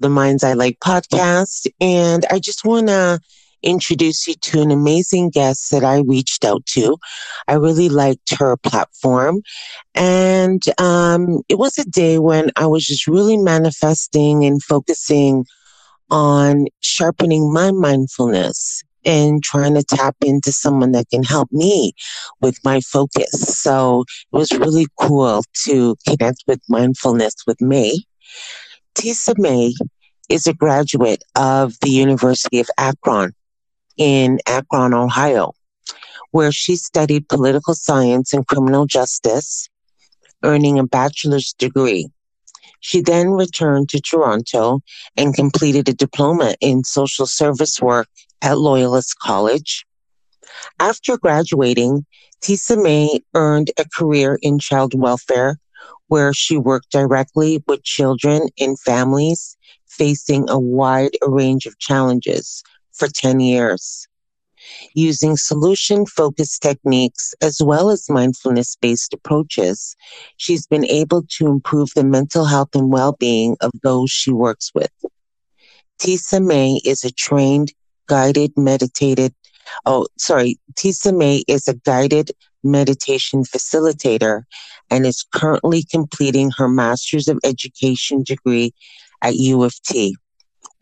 the Minds I Like podcast. And I just want to introduce you to an amazing guest that I reached out to. I really liked her platform. And it was a day when I was just really manifesting and focusing on sharpening my mindfulness and trying to tap into someone that can help me with my focus. So it was really cool to connect with mindfulness with May. Tisa May is a graduate of the University of Akron in Akron, Ohio, where she studied political science and criminal justice, earning a bachelor's degree. She then returned to Toronto and completed a diploma in social service work at Loyalist College. After graduating, Tisa May earned a career in child welfare, where she worked directly with children and families facing a wide range of challenges for 10 years. Using solution-focused techniques as well as mindfulness-based approaches, she's been able to improve the mental health and well-being of those she works with. Tisa May is a guided meditation facilitator and is currently completing her Master's of Education degree at U of T,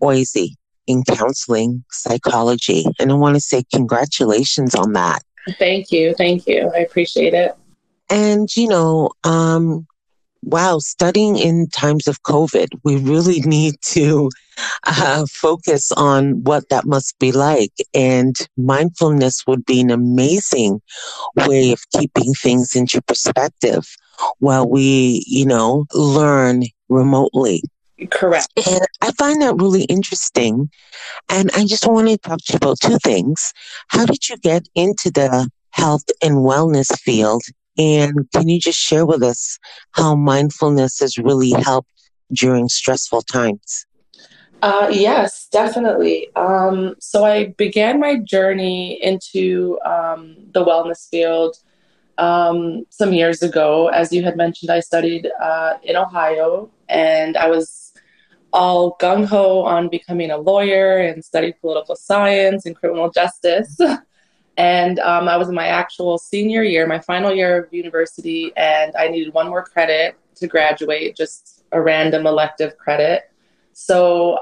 OISE, in counseling psychology. And I want to say congratulations on that. Thank you. Thank you. I appreciate it. And, studying in times of COVID, we really need to focus on what that must be like. And mindfulness would be an amazing way of keeping things into perspective while we, learn remotely. Correct. And I find that really interesting. And I just want to talk to you about two things. How did you get into the health and wellness field? And can you just share with us how mindfulness has really helped during stressful times? Yes, definitely. So I began my journey into the wellness field some years ago. As you had mentioned, I studied in Ohio, and I was all gung-ho on becoming a lawyer and studied political science and criminal justice. And I was in my actual senior year, my final year of university, and I needed one more credit to graduate, just a random elective credit. So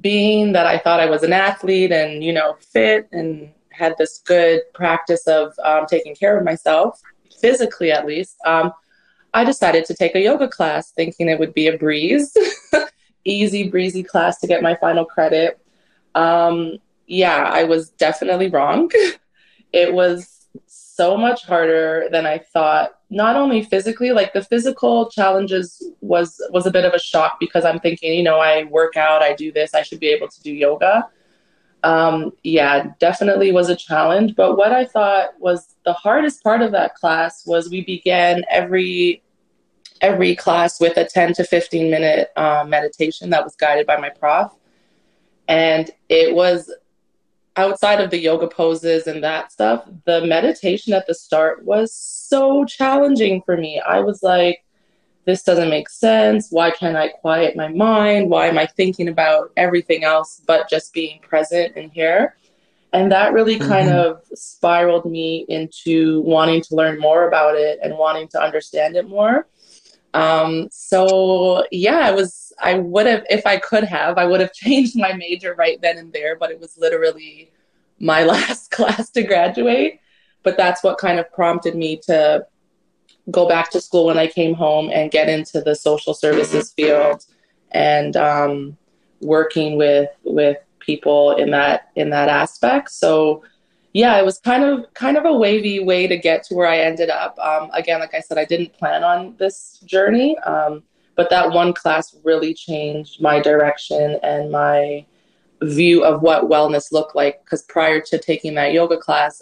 being that I thought I was an athlete and, fit and had this good practice of taking care of myself, physically at least, I decided to take a yoga class thinking it would be a breeze. Easy breezy class to get my final credit. I was definitely wrong. It was so much harder than I thought, not only physically, like the physical challenges was a bit of a shock because I'm thinking, I work out, I do this, I should be able to do yoga. Definitely was a challenge. But what I thought was the hardest part of that class was we began every class with a 10 to 15 minute meditation that was guided by my prof. And it was outside of the yoga poses and that stuff. The meditation at the start was so challenging for me. I was like, this doesn't make sense. Why can't I quiet my mind? Why am I thinking about everything else but just being present and here? And that really kind of spiraled me into wanting to learn more about it and wanting to understand it more. I would have changed my major right then and there, but it was literally my last class to graduate. But that's what kind of prompted me to go back to school when I came home and get into the social services field and, working with people in that aspect. So it was kind of a wavy way to get to where I ended up. Again, like I said, I didn't plan on this journey, but that one class really changed my direction and my view of what wellness looked like. Because prior to taking that yoga class,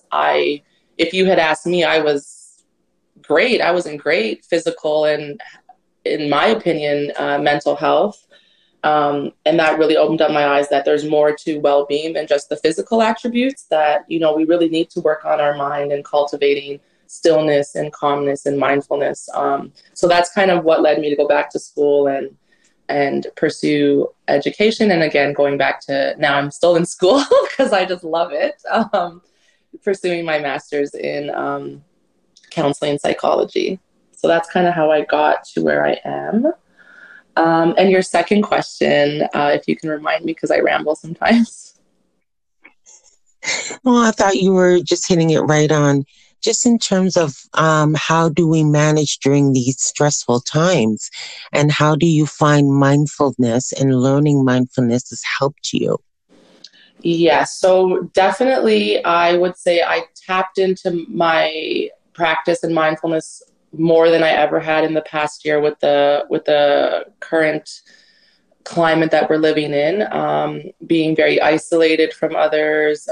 if you had asked me, I was great. I was in great physical and, in my opinion, mental health. And that really opened up my eyes that there's more to well-being than just the physical attributes, that, we really need to work on our mind and cultivating stillness and calmness and mindfulness. So that's kind of what led me to go back to school and, and pursue education. And again, going back to now I'm still in school because I just love it. Pursuing my master's in counseling and psychology. So that's kind of how I got to where I am. And your second question, if you can remind me, because I ramble sometimes. Well, I thought you were just hitting it right on. Just in terms of how do we manage during these stressful times, and how do you find mindfulness and learning mindfulness has helped you? Yeah, so definitely I would say I tapped into my practice and mindfulness more than I ever had in the past year with the current climate that we're living in, being very isolated from others,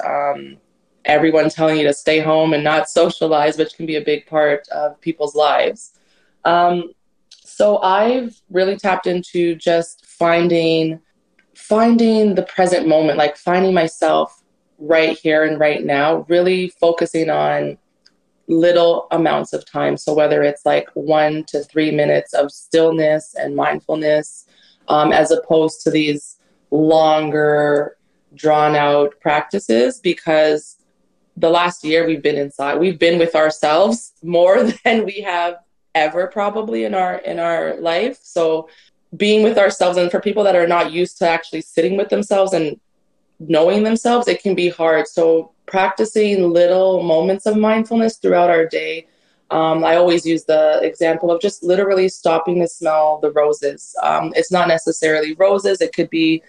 everyone telling you to stay home and not socialize, which can be a big part of people's lives. So I've really tapped into just finding the present moment, like finding myself right here and right now, really focusing on little amounts of time. So whether it's like 1 to 3 minutes of stillness and mindfulness, as opposed to these longer, drawn out practices, because the last year we've been inside, we've been with ourselves more than we have ever probably in our life. So being with ourselves, and for people that are not used to actually sitting with themselves and knowing themselves, it can be hard. So practicing little moments of mindfulness throughout our day. I always use the example of just literally stopping to smell the roses. It's not necessarily roses. It could be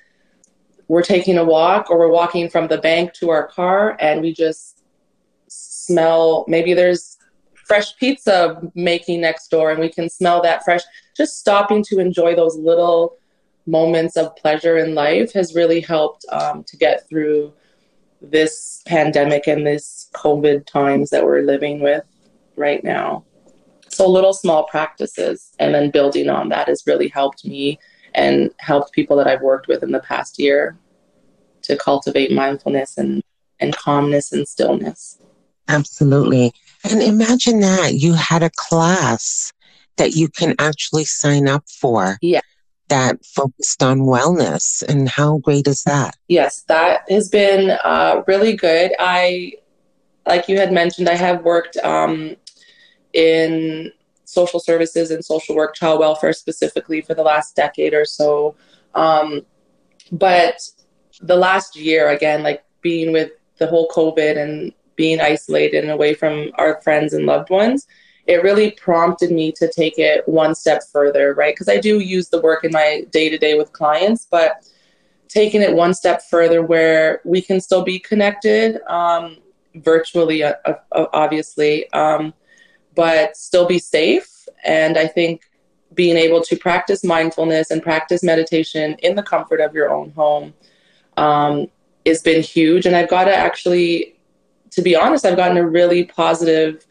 we're taking a walk, or we're walking from the bank to our car, and we just smell, maybe there's fresh pizza making next door and we can smell that fresh. Just stopping to enjoy those little moments of pleasure in life has really helped to get through this pandemic and this COVID times that we're living with right now. So little small practices and then building on that has really helped me and helped people that I've worked with in the past year to cultivate mindfulness and calmness and stillness. Absolutely. And imagine that you had a class that you can actually sign up for. Yeah. That focused on wellness, and how great is that? Yes, that has been really good. I, like you had mentioned, I have worked in social services and social work, child welfare specifically, for the last decade or so. But the last year, again, like being with the whole COVID and being isolated and away from our friends and loved ones, it really prompted me to take it one step further, right? Because I do use the work in my day-to-day with clients, but taking it one step further where we can still be connected virtually, obviously, but still be safe. And I think being able to practice mindfulness and practice meditation in the comfort of your own home has been huge. And I've got to actually, to be honest, I've gotten a really positive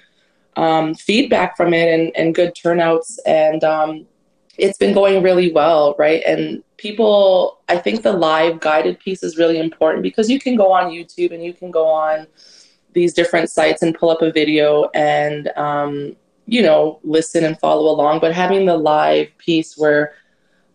feedback from it and good turnouts, and it's been going really well, right? And people, I think the live guided piece is really important, because you can go on YouTube and you can go on these different sites and pull up a video and, listen and follow along. But having the live piece where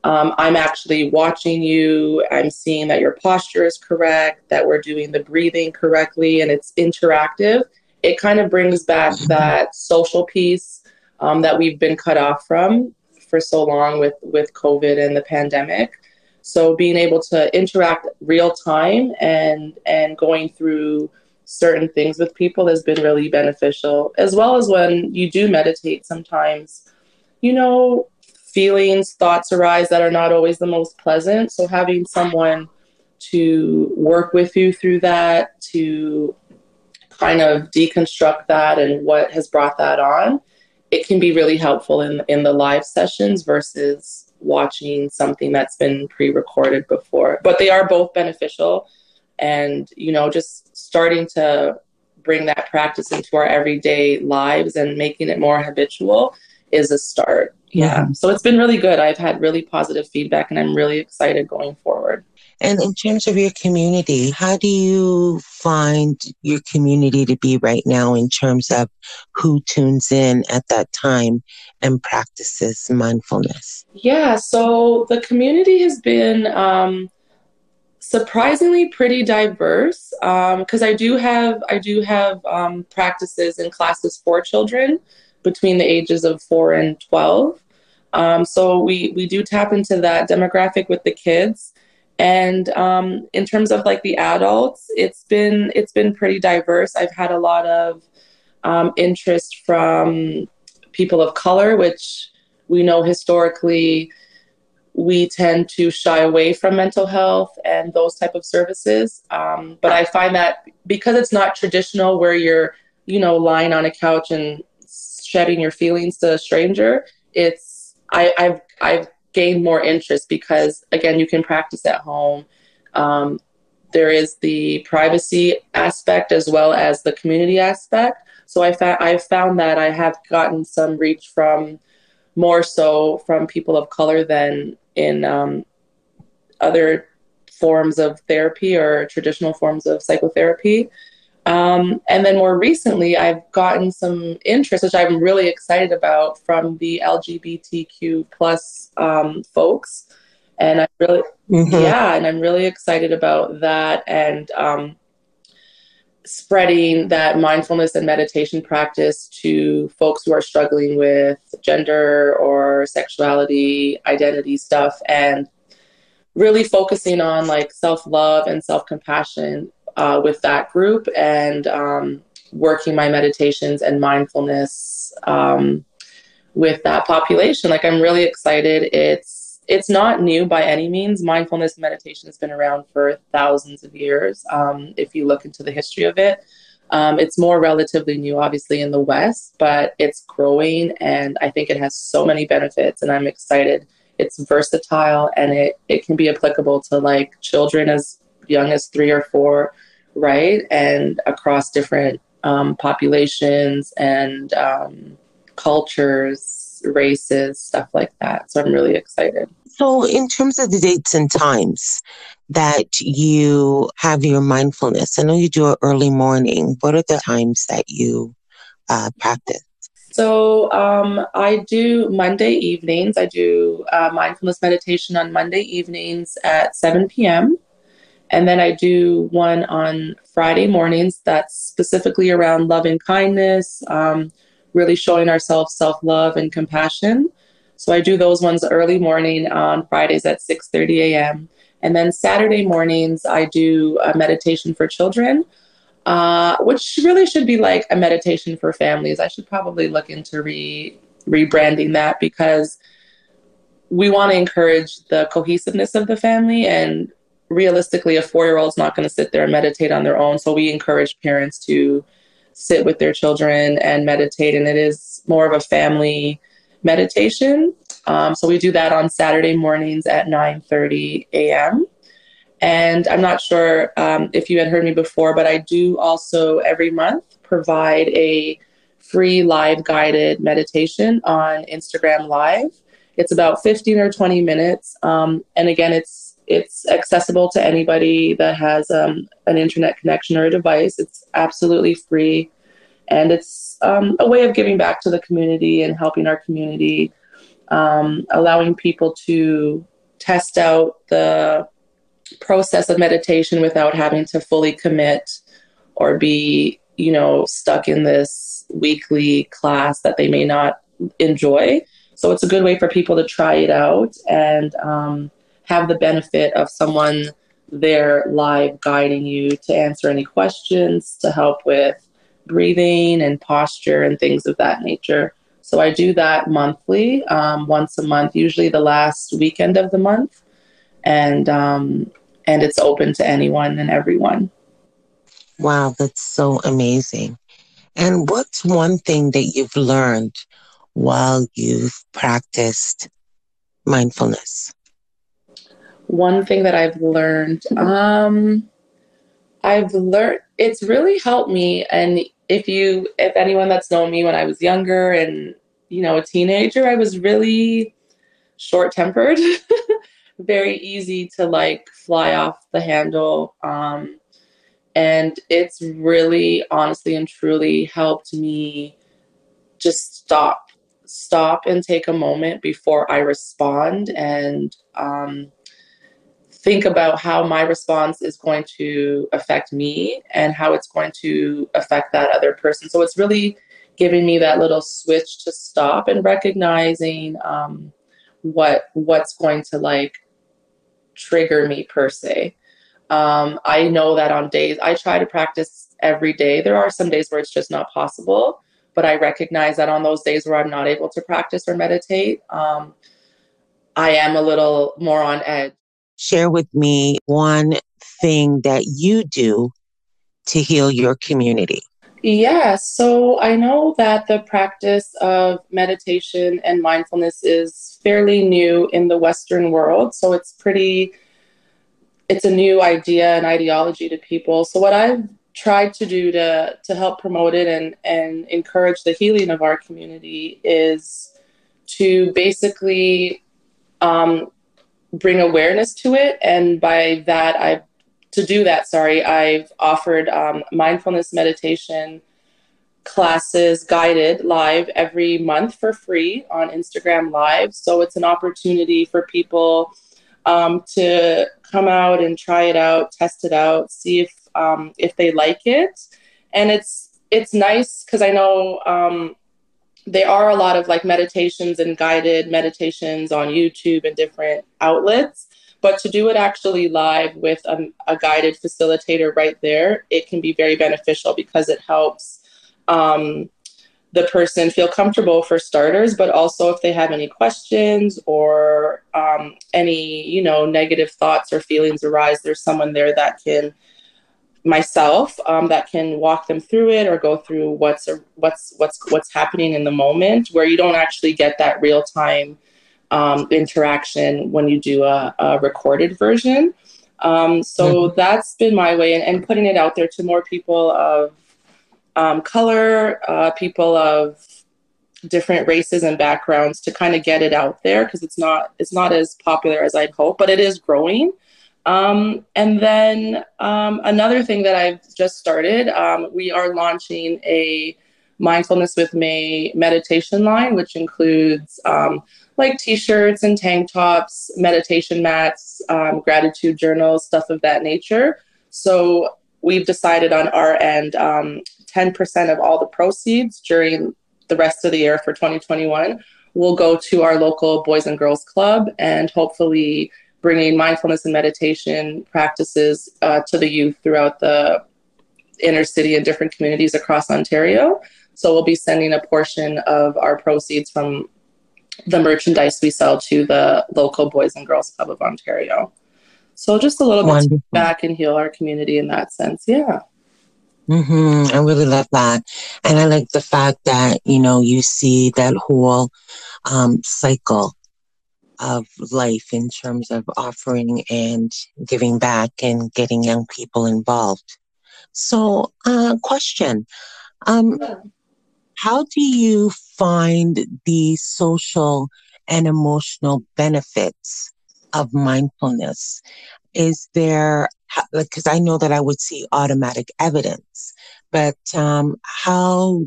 I'm actually watching you, I'm seeing that your posture is correct, that we're doing the breathing correctly, and it's interactive, it kind of brings back that social piece that we've been cut off from for so long with COVID and the pandemic. So being able to interact real time and going through certain things with people has been really beneficial, as well as when you do meditate sometimes, feelings, thoughts arise that are not always the most pleasant. So having someone to work with you through that, to kind of deconstruct that and what has brought that on, it can be really helpful in the live sessions versus watching something that's been pre-recorded before. But they are both beneficial, and, just starting to bring that practice into our everyday lives and making it more habitual is a start. yeah, so it's been really good. I've had really positive feedback and I'm really excited going forward. And in terms of your community, how do you find your community to be right now in terms of who tunes in at that time and practices mindfulness? Yeah, so the community has been surprisingly pretty diverse because I do have practices and classes for children between the ages of 4 and 12. So we do tap into that demographic with the kids. And in terms of like the adults, it's been pretty diverse. I've had a lot of interest from people of color, which we know historically we tend to shy away from mental health and those type of services. But I find that because it's not traditional where you're, you know, lying on a couch and shedding your feelings to a stranger, I've gained more interest because, again, you can practice at home. There is the privacy aspect as well as the community aspect. So I've found that I have gotten some reach from more so from people of color than in other forms of therapy or traditional forms of psychotherapy. And then more recently, I've gotten some interest, which I'm really excited about, from the LGBTQ plus folks. And I really, and I'm really excited about that and spreading that mindfulness and meditation practice to folks who are struggling with gender or sexuality, identity stuff, and really focusing on like self-love and self-compassion with that group, and working my meditations and mindfulness with that population. Like, I'm really excited. It's not new by any means. Mindfulness meditation has been around for thousands of years. If you look into the history of it, it's more relatively new, obviously, in the West, but it's growing, and I think it has so many benefits, and I'm excited. It's versatile, and it can be applicable to like children as young as 3 or 4, right? And across different populations and cultures, races, stuff like that. So I'm really excited. So in terms of the dates and times that you have your mindfulness, I know you do it early morning. What are the times that you practice? So I do Monday evenings. I do mindfulness meditation on Monday evenings at 7 p.m. And then I do one on Friday mornings that's specifically around love and kindness, really showing ourselves self-love and compassion. So I do those ones early morning on Fridays at 6:30 a.m. And then Saturday mornings, I do a meditation for children, which really should be like a meditation for families. I should probably look into rebranding that because we want to encourage the cohesiveness of the family, and realistically, a 4-year-old's not going to sit there and meditate on their own. So we encourage parents to sit with their children and meditate. And it is more of a family meditation. So we do that on Saturday mornings at 9:30 a.m. And I'm not sure if you had heard me before, but I do also every month provide a free live guided meditation on Instagram Live. It's about 15 or 20 minutes. And again, it's accessible to anybody that has an internet connection or a device. It's absolutely free. And it's a way of giving back to the community and helping our community, allowing people to test out the process of meditation without having to fully commit or be, you know, stuck in this weekly class that they may not enjoy. So it's a good way for people to try it out and have the benefit of someone there live guiding you to answer any questions, to help with breathing and posture and things of that nature. So I do that monthly, once a month, usually the last weekend of the month. And it's open to anyone and everyone. Wow, that's so amazing. And what's one thing that you've learned while you've practiced mindfulness? One thing that I've learned, it's really helped me. And if anyone that's known me when I was younger and, you know, a teenager, I was really short-tempered, very easy to like fly off the handle. And it's really honestly and truly helped me just stop and take a moment before I respond and think about how my response is going to affect me and how it's going to affect that other person. So it's really giving me that little switch to stop and recognizing what's going to like trigger me per se. I know that on days, I try to practice every day. There are some days where it's just not possible, but I recognize that on those days where I'm not able to practice or meditate, I am a little more on edge. Share with me one thing that you do to heal your community. Yeah, so I know that the practice of meditation and mindfulness is fairly new in the Western world. So it's a new idea and ideology to people. So what I've tried to do to help promote it and encourage the healing of our community is to basically bring awareness to it. And by that, I've offered mindfulness meditation classes guided live every month for free on Instagram Live. So it's an opportunity for people to come out and try it out, test it out, see if they like it. And it's nice because I know there are a lot of like meditations and guided meditations on YouTube and different outlets, but to do it actually live with a guided facilitator right there, it can be very beneficial because it helps the person feel comfortable for starters, but also if they have any questions or any, you know, negative thoughts or feelings arise, there's someone there that can walk them through it or go through what's happening in the moment, where you don't actually get that real time interaction when you do a recorded version. So that's been my way and putting it out there to more people of color, people of different races and backgrounds to kind of get it out there, because it's not as popular as I'd hope, but it is growing. And then another thing that I've just started, we are launching a Mindfulness with May meditation line, which includes like T-shirts and tank tops, meditation mats, gratitude journals, stuff of that nature. So we've decided on our end 10% of all the proceeds during the rest of the year for 2021 will go to our local Boys and Girls Club, and hopefully bringing mindfulness and meditation practices to the youth throughout the inner city and different communities across Ontario. So we'll be sending a portion of our proceeds from the merchandise we sell to the local Boys and Girls Club of Ontario. So just a little Wonderful. Bit to back and heal our community in that sense. Yeah. I really love that. And I like the fact that, you know, you see that whole cycle of life in terms of offering and giving back and getting young people involved. So question, how do you find the social and emotional benefits of mindfulness? Is there, because I know that I would see automatic evidence, but how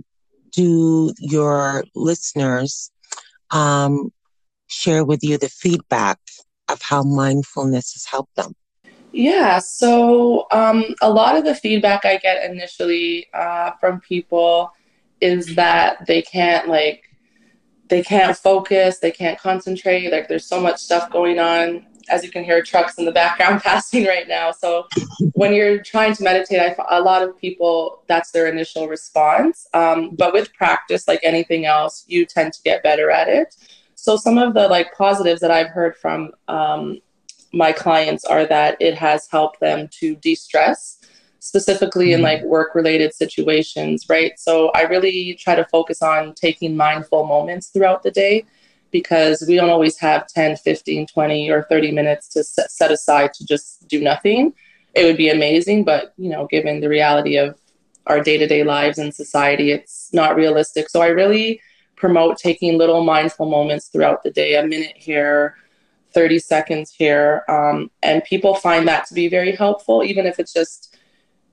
do your listeners share with you the feedback of how mindfulness has helped them? Yeah, so a lot of the feedback I get initially from people is that they can't focus, they can't concentrate, like there's so much stuff going on. As you can hear, trucks in the background passing right now. So when you're trying to meditate, a lot of people, that's their initial response. But with practice, like anything else, you tend to get better at it. So some of the like positives that I've heard from my clients are that it has helped them to de-stress, specifically in like work-related situations, right? So I really try to focus on taking mindful moments throughout the day, because we don't always have 10, 15, 20, or 30 minutes to set aside to just do nothing. It would be amazing, but, you know, given the reality of our day-to-day lives in society, it's not realistic. So I really promote taking little mindful moments throughout the day, a minute here, 30 seconds here. And people find that to be very helpful, even if it's just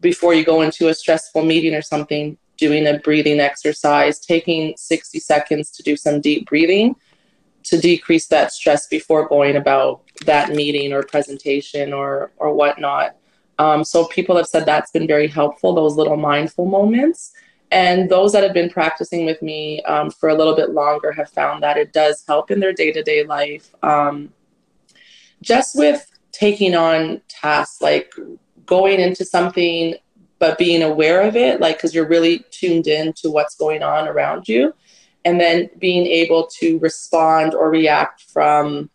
before you go into a stressful meeting or something, doing a breathing exercise, taking 60 seconds to do some deep breathing to decrease that stress before going about that meeting or presentation or whatnot. So people have said that's been very helpful, those little mindful moments. And those that have been practicing with me for a little bit longer have found that it does help in their day-to-day life. Just with taking on tasks, like going into something, but being aware of it, like, because you're really tuned in to what's going on around you. And then being able to respond or react from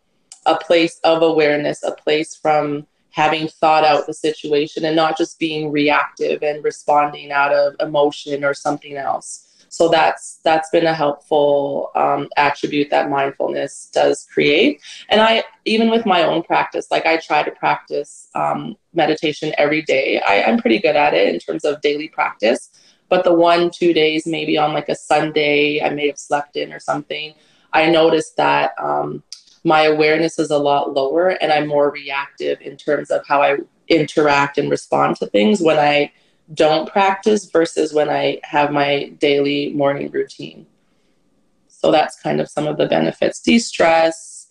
a place of awareness, a place from having thought out the situation and not just being reactive and responding out of emotion or something else. So that's been a helpful attribute that mindfulness does create. And I, even with my own practice, like I try to practice meditation every day. I'm pretty good at it in terms of daily practice, but the 1-2 days, maybe on like a Sunday, I may have slept in or something. I noticed that my awareness is a lot lower and I'm more reactive in terms of how I interact and respond to things when I don't practice versus when I have my daily morning routine. So that's kind of some of the benefits. De-stress,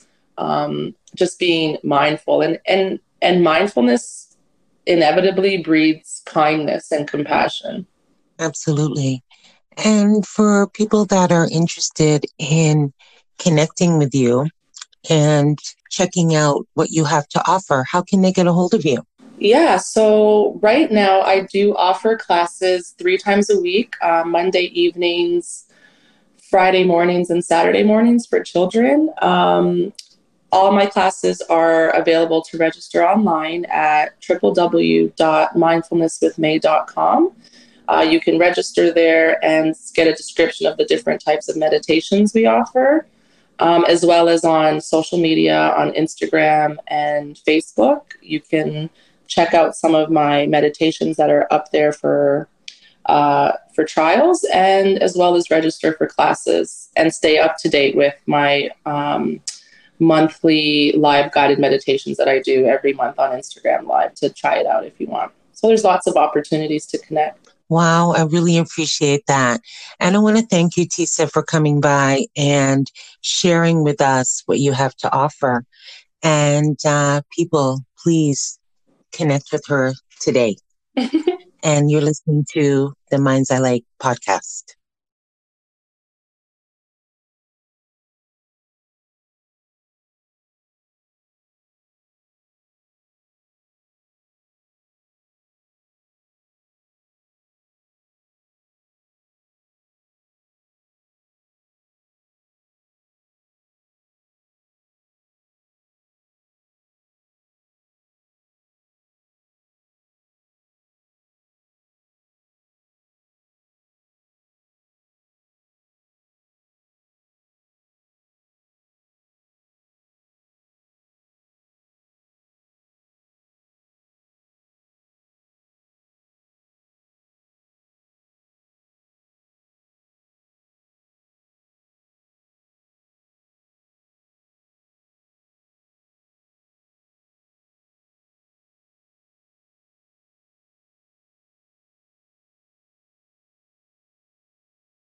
just being mindful. And mindfulness inevitably breeds kindness and compassion. Absolutely. And for people that are interested in connecting with you and checking out what you have to offer, how can they get a hold of you? Yeah, so right now I do offer classes 3 times a week, Monday evenings, Friday mornings, and Saturday mornings for children. All my classes are available to register online at www.mindfulnesswithmay.com. You can register there and get a description of the different types of meditations we offer, as well as on social media, on Instagram and Facebook. You can check out some of my meditations that are up there for trials, and as well as register for classes and stay up to date with my monthly live guided meditations that I do every month on Instagram Live to try it out if you want. So there's lots of opportunities to connect. Wow, I really appreciate that. And I want to thank you, Tisa, for coming by and sharing with us what you have to offer. And people, please connect with her today. And you're listening to the Minds I Like podcast.